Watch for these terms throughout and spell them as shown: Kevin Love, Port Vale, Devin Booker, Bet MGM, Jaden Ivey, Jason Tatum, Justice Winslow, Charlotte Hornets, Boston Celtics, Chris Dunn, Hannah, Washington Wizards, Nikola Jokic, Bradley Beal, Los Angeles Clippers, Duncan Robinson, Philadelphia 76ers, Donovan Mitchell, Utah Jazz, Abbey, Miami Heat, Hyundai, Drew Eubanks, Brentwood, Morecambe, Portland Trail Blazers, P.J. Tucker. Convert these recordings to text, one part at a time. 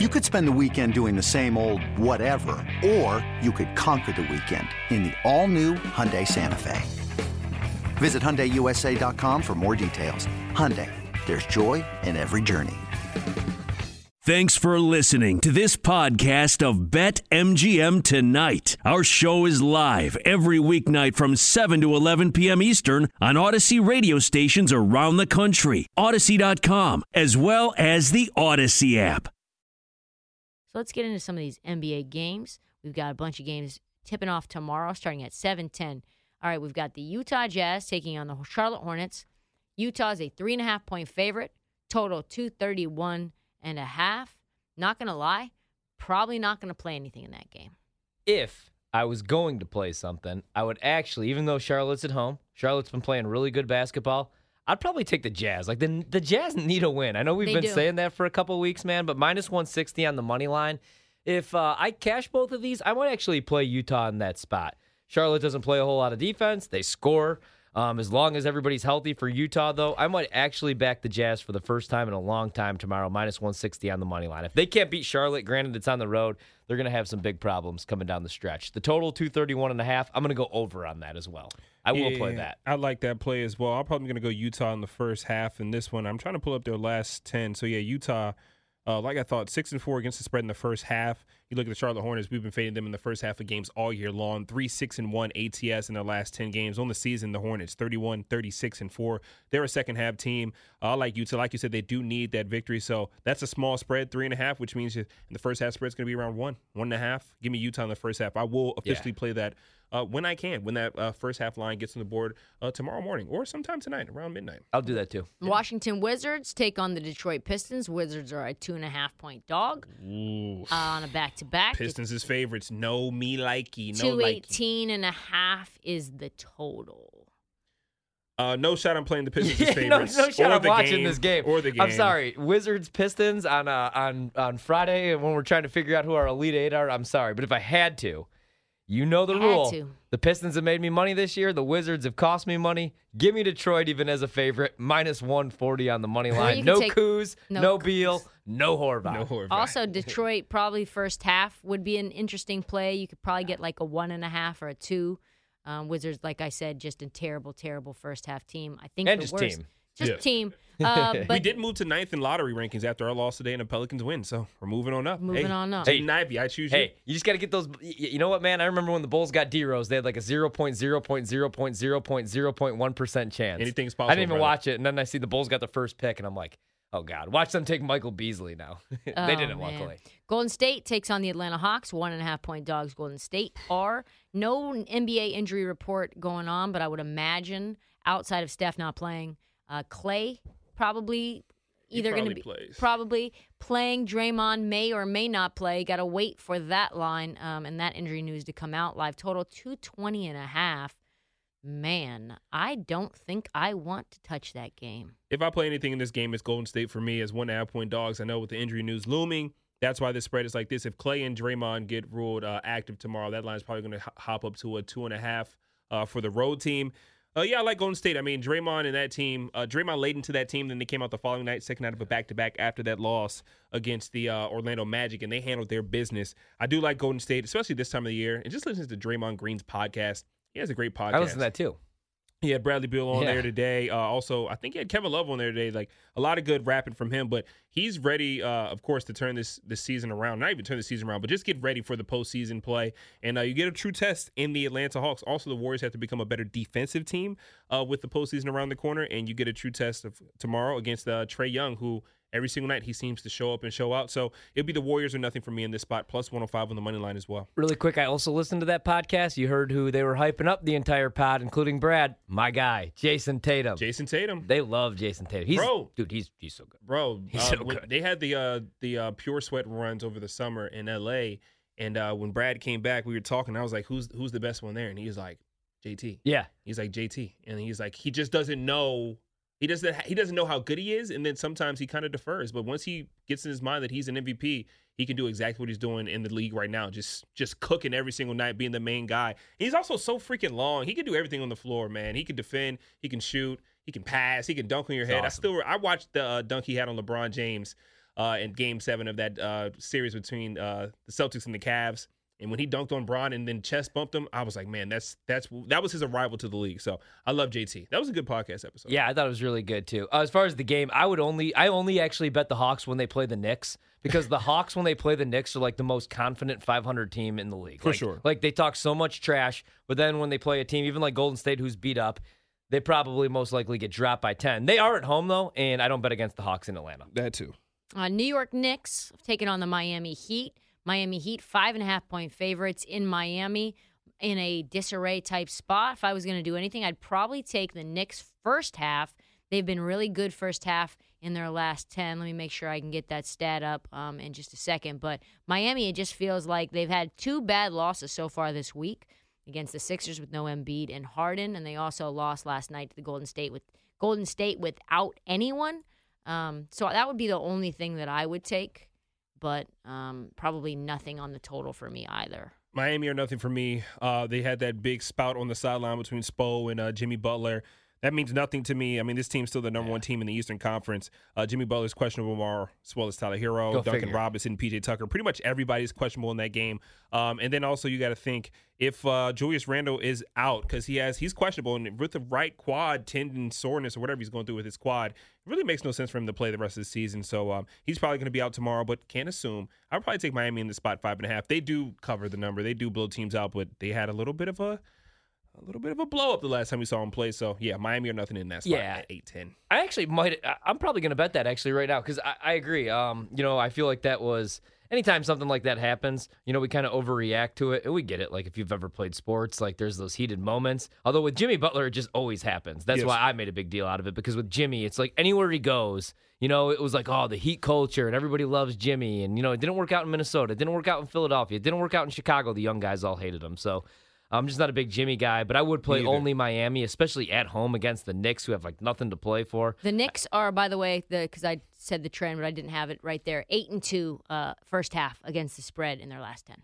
You could spend the weekend doing the same old whatever, or you could conquer the weekend in the all-new Hyundai Santa Fe. Visit HyundaiUSA.com for more details. Hyundai, there's joy in every journey. Thanks for listening to this podcast of Bet MGM Tonight. Our show is live every weeknight from 7 to 11 p.m. Eastern on Odyssey radio stations around the country, Odyssey.com, as well as the Odyssey app. So let's get into some of these NBA games. We've got a bunch of games tipping off tomorrow starting at 7:10. All right, we've got the Utah Jazz taking on the Charlotte Hornets. Utah's a 3.5-point favorite, total 231.5. Not going to lie, probably not going to play anything in that game. If I was going to play something, I would actually, even though Charlotte's at home, Charlotte's been playing really good basketball, I'd probably take the Jazz. Like, the Jazz need a win. I know we've been saying that for a couple weeks, man, but minus 160 on the money line. If I cash both of these, I might actually play Utah in that spot. Charlotte doesn't play a whole lot of defense. They score. As long as everybody's healthy for Utah, though, I might actually back the Jazz for the first time in a long time tomorrow, minus 160 on the money line. If they can't beat Charlotte, granted it's on the road, they're going to have some big problems coming down the stretch. The total, 231.5. I'm going to go over on that as well. I will play that. I like that play as well. I'm probably going to go Utah in the first half in this one. I'm trying to pull up their last 10. So, yeah, Utah, like I thought, 6-4 against the spread in the first half. You look at the Charlotte Hornets, we've been fading them in the first half of games all year long. 3-6-1 ATS in their last 10 games. On the season, the Hornets, 31-36-4. They're a second-half team. Like Utah, like you said, they do need that victory. So that's a small spread, 3.5, which means in the first half spread's going to be around 1.5. Give me Utah in the first half. I will officially play that when I can, when that first half line gets on the board tomorrow morning or sometime tonight around midnight. I'll do that too. Yeah. Washington Wizards take on the Detroit Pistons. Wizards are a 2.5-point dog on a back-to-back. Pistons is favorites. No me likey. No 218.5 is the total. No shot I'm playing the Pistons as favorites. No shot I'm watching this game. Or the game. I'm sorry. Wizards, Pistons on Friday, and when we're trying to figure out who our Elite Eight are, I'm sorry. But if I had to, you know the rule. The Pistons have made me money this year. The Wizards have cost me money. Give me Detroit even as a favorite. Minus 140 on the money line. No Kuz, no Beal, no Horvath. Also, Detroit probably first half would be an interesting play. You could probably get like a 1.5 or a 2. Wizards, like I said, just a terrible, terrible first half team. I think the worst. Team. But we did move to 9th in lottery rankings after our loss today and the Pelicans win, so we're moving on up. Jaden Ivey, I choose you. Hey, you just got to get those. You know what, man? I remember when the Bulls got D-Rose, they had like a 0.0.0.0.0.1% chance. Anything's possible. I didn't even watch it, and then I see the Bulls got the first pick, and I'm like, oh, God. Watch them take Michael Beasley now. They didn't, luckily. Golden State takes on the Atlanta Hawks. 1.5-point dogs, Golden State are. No NBA injury report going on, but I would imagine outside of Steph not playing, Clay probably either going to be probably playing. Draymond may or may not play. Got to wait for that line and that injury news to come out. Live total 220.5. Man, I don't think I want to touch that game. If I play anything in this game, it's Golden State for me as 1.5-point dogs. I know with the injury news looming, that's why this spread is like this. If Clay and Draymond get ruled active tomorrow, that line is probably going to hop up to a 2.5 for the road team. I like Golden State. I mean, Draymond and that team, Draymond laid into that team. Then they came out the following night, second night of a back-to-back after that loss against the Orlando Magic, and they handled their business. I do like Golden State, especially this time of the year. And just listen to Draymond Green's podcast. He has a great podcast. I listen to that, too. He had Bradley Beal on there today. Also, I think he had Kevin Love on there today. Like, a lot of good rapping from him. But he's ready, of course, to turn this season around. Not even turn the season around, but just get ready for the postseason play. And you get a true test in the Atlanta Hawks. Also, the Warriors have to become a better defensive team with the postseason around the corner. And you get a true test of tomorrow against Trae Young, who every single night he seems to show up and show out. So it'll be the Warriors or nothing for me in this spot, plus 105 on the money line as well. Really quick, I also listened to that podcast. You heard who they were hyping up the entire pod, including Brad, my guy, Jason Tatum. Jason Tatum. They love Jason Tatum. He's so good. Bro, he's so good. They had the Pure Sweat runs over the summer in L.A., and when Brad came back, we were talking. I was like, who's the best one there? And he's like, JT. Yeah. He's like, JT. And he's like, he just doesn't know. He doesn't know how good he is, and then sometimes he kind of defers. But once he gets in his mind that he's an MVP, he can do exactly what he's doing in the league right now, just cooking every single night, being the main guy. And he's also so freaking long. He can do everything on the floor, man. He can defend. He can shoot. He can pass. He can dunk on your head. Awesome. I watched the dunk he had on LeBron James in Game 7 of that series between the Celtics and the Cavs. And when he dunked on Bron and then chest bumped him, I was like, man, that was his arrival to the league. So I love JT. That was a good podcast episode. Yeah, I thought it was really good too. As far as the game, I only actually bet the Hawks when they play the Knicks, because the Hawks when they play the Knicks are like the most confident 500 team in the league. For sure. Like they talk so much trash, but then when they play a team, even like Golden State, who's beat up, they probably most likely get dropped by 10. They are at home though, and I don't bet against the Hawks in Atlanta. That too. New York Knicks taking on the Miami Heat. Miami Heat, 5.5-point favorites in Miami in a disarray type spot. If I was going to do anything, I'd probably take the Knicks first half. They've been really good first half in their last 10. Let me make sure I can get that stat up in just a second. But Miami, it just feels like they've had two bad losses so far this week against the Sixers with no Embiid and Harden. And they also lost last night to the Golden State without anyone. So that would be the only thing that I would take. But probably nothing on the total for me either. Miami or nothing for me. They had that big spout on the sideline between Spo and Jimmy Butler. That means nothing to me. I mean, this team's still the number one team in the Eastern Conference. Jimmy Butler's questionable tomorrow, as well as Tyler Hero, Duncan Robinson, P.J. Tucker. Pretty much everybody's questionable in that game. And then also you got to think if Julius Randle is out, because he's questionable, and with the right quad tendon soreness or whatever he's going through with his quad, it really makes no sense for him to play the rest of the season. So he's probably going to be out tomorrow, but can't assume. I would probably take Miami in the spot 5.5. They do cover the number. They do blow teams out, but they had a little bit of a blow-up the last time we saw him play. So, yeah, Miami or nothing in that spot at 8-10. I'm probably going to bet that actually right now because I agree. I feel like that was – anytime something like that happens, we kind of overreact to it. And we get it. Like, if you've ever played sports, like, there's those heated moments. Although with Jimmy Butler, it just always happens. That's why I made a big deal out of it, because with Jimmy, it's like anywhere he goes, it was like, oh, the Heat culture and everybody loves Jimmy. And, it didn't work out in Minnesota. It didn't work out in Philadelphia. It didn't work out in Chicago. The young guys all hated him. So – I'm just not a big Jimmy guy, but I would play only Miami, especially at home against the Knicks, who have like nothing to play for. The Knicks are, by the way, because I said the trend, but I didn't have it right there. 8-2 first half against the spread in their last 10.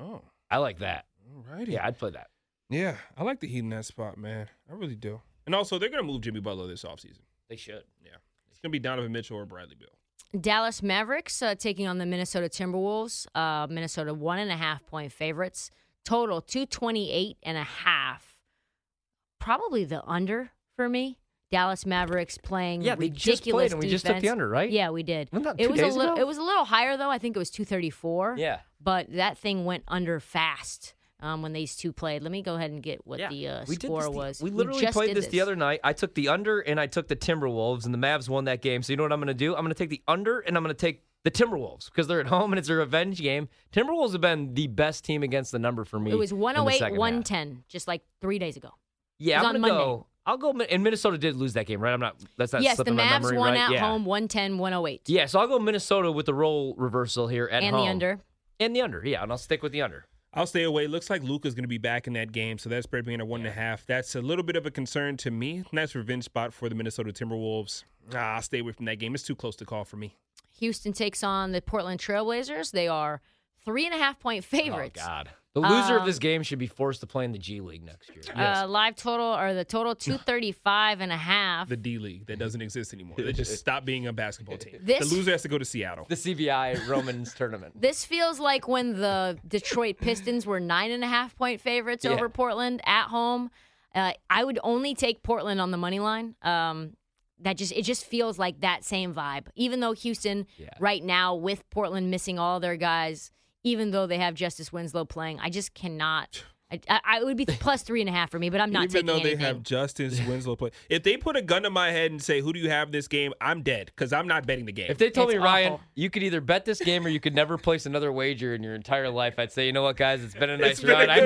Oh, I like that. All righty, yeah, I'd play that. Yeah, I like the Heat in that spot, man. I really do. And also, they're going to move Jimmy Butler this offseason. They should. Yeah, it's going to be Donovan Mitchell or Bradley Beal. Dallas Mavericks taking on the Minnesota Timberwolves. Minnesota 1.5-point favorites. Total 228.5. Probably the under for me. Dallas Mavericks playing ridiculous defense. Yeah, we just played and we just took the under, right? Yeah, we did. It was a little higher, though. I think it was 234. Yeah. But that thing went under fast when these two played. Let me go ahead and get what the score was. We literally played this the other night. I took the under and I took the Timberwolves, and the Mavs won that game. So you know what I'm going to do? I'm going to take the under and I'm going to take the Timberwolves, because they're at home and it's a revenge game. Timberwolves have been the best team against the number for me. It was 108-110 just like 3 days ago. Yeah, I'm going to go. I'll go. And Minnesota did lose that game, right? That's not slipping my memory, right? Yes, the Mavs won at home 110-108. Yeah, so I'll go Minnesota with the role reversal here at home. And the under. And the under, yeah. And I'll stick with the under. I'll stay away. Looks like Luka's going to be back in that game, so that's spread being a 1.5. That's a little bit of a concern to me. Nice revenge spot for the Minnesota Timberwolves. I'll stay away from that game. It's too close to call for me. Houston takes on the Portland Trail Blazers. They are 3.5-point favorites. Oh, God. The loser of this game should be forced to play in the G League next year. Yes. Live total, or the total, 235.5. The D League that doesn't exist anymore. They just stopped being a basketball team. The loser has to go to Seattle. The CBI Romans tournament. This feels like when the Detroit Pistons were 9.5-point favorites over Portland at home. I would only take Portland on the money line. It just feels like that same vibe. Even though Houston right now, with Portland missing all their guys, even though they have Justice Winslow playing, I just cannot. I would be plus 3.5 for me, but I'm not taking anything. Even though they have Justice Winslow playing. If they put a gun to my head and say, who do you have this game, I'm dead, because I'm not betting the game. If they told me, Ryan, you could either bet this game or you could never place another wager in your entire life, I'd say, you know what, guys, it's been a nice run. I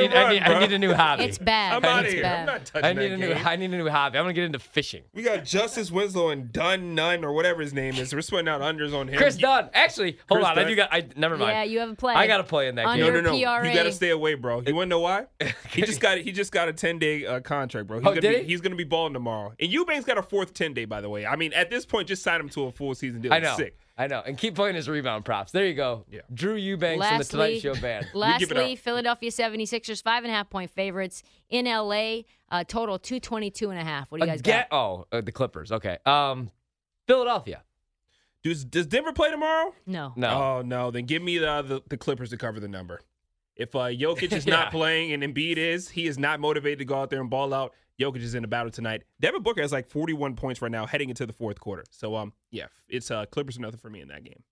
need a new hobby. It's bad. I'm out of here. I'm not touching that game. I need a new hobby. I'm going to get into fishing. We got Justice Winslow and Dunn or whatever his name is. We're sweating out unders on him. Chris Dunn. Actually, hold on. Dunn. Never mind. Yeah, you haven't played. I got to play in that game. No. You got to stay away, bro. You want to know why? He just got a 10-day contract, bro. He's going to be balling tomorrow. And Eubanks got a fourth 10-day, by the way. I mean, at this point, just sign him to a full season deal. I know. Sick. I know. And keep playing his rebound props. There you go. Yeah. Drew Eubanks in the Tonight Show band. Lastly, Philadelphia 76ers, 5.5-point favorites in L.A. Total 222.5. What do you guys got? The Clippers. Okay. Philadelphia. Does Denver play tomorrow? No. Oh, no. Then give me the Clippers to cover the number. If Jokic is not playing and Embiid is, he is not motivated to go out there and ball out. Jokic is in the battle tonight. Devin Booker has like 41 points right now heading into the fourth quarter. So, yeah, it's Clippers or nothing for me in that game.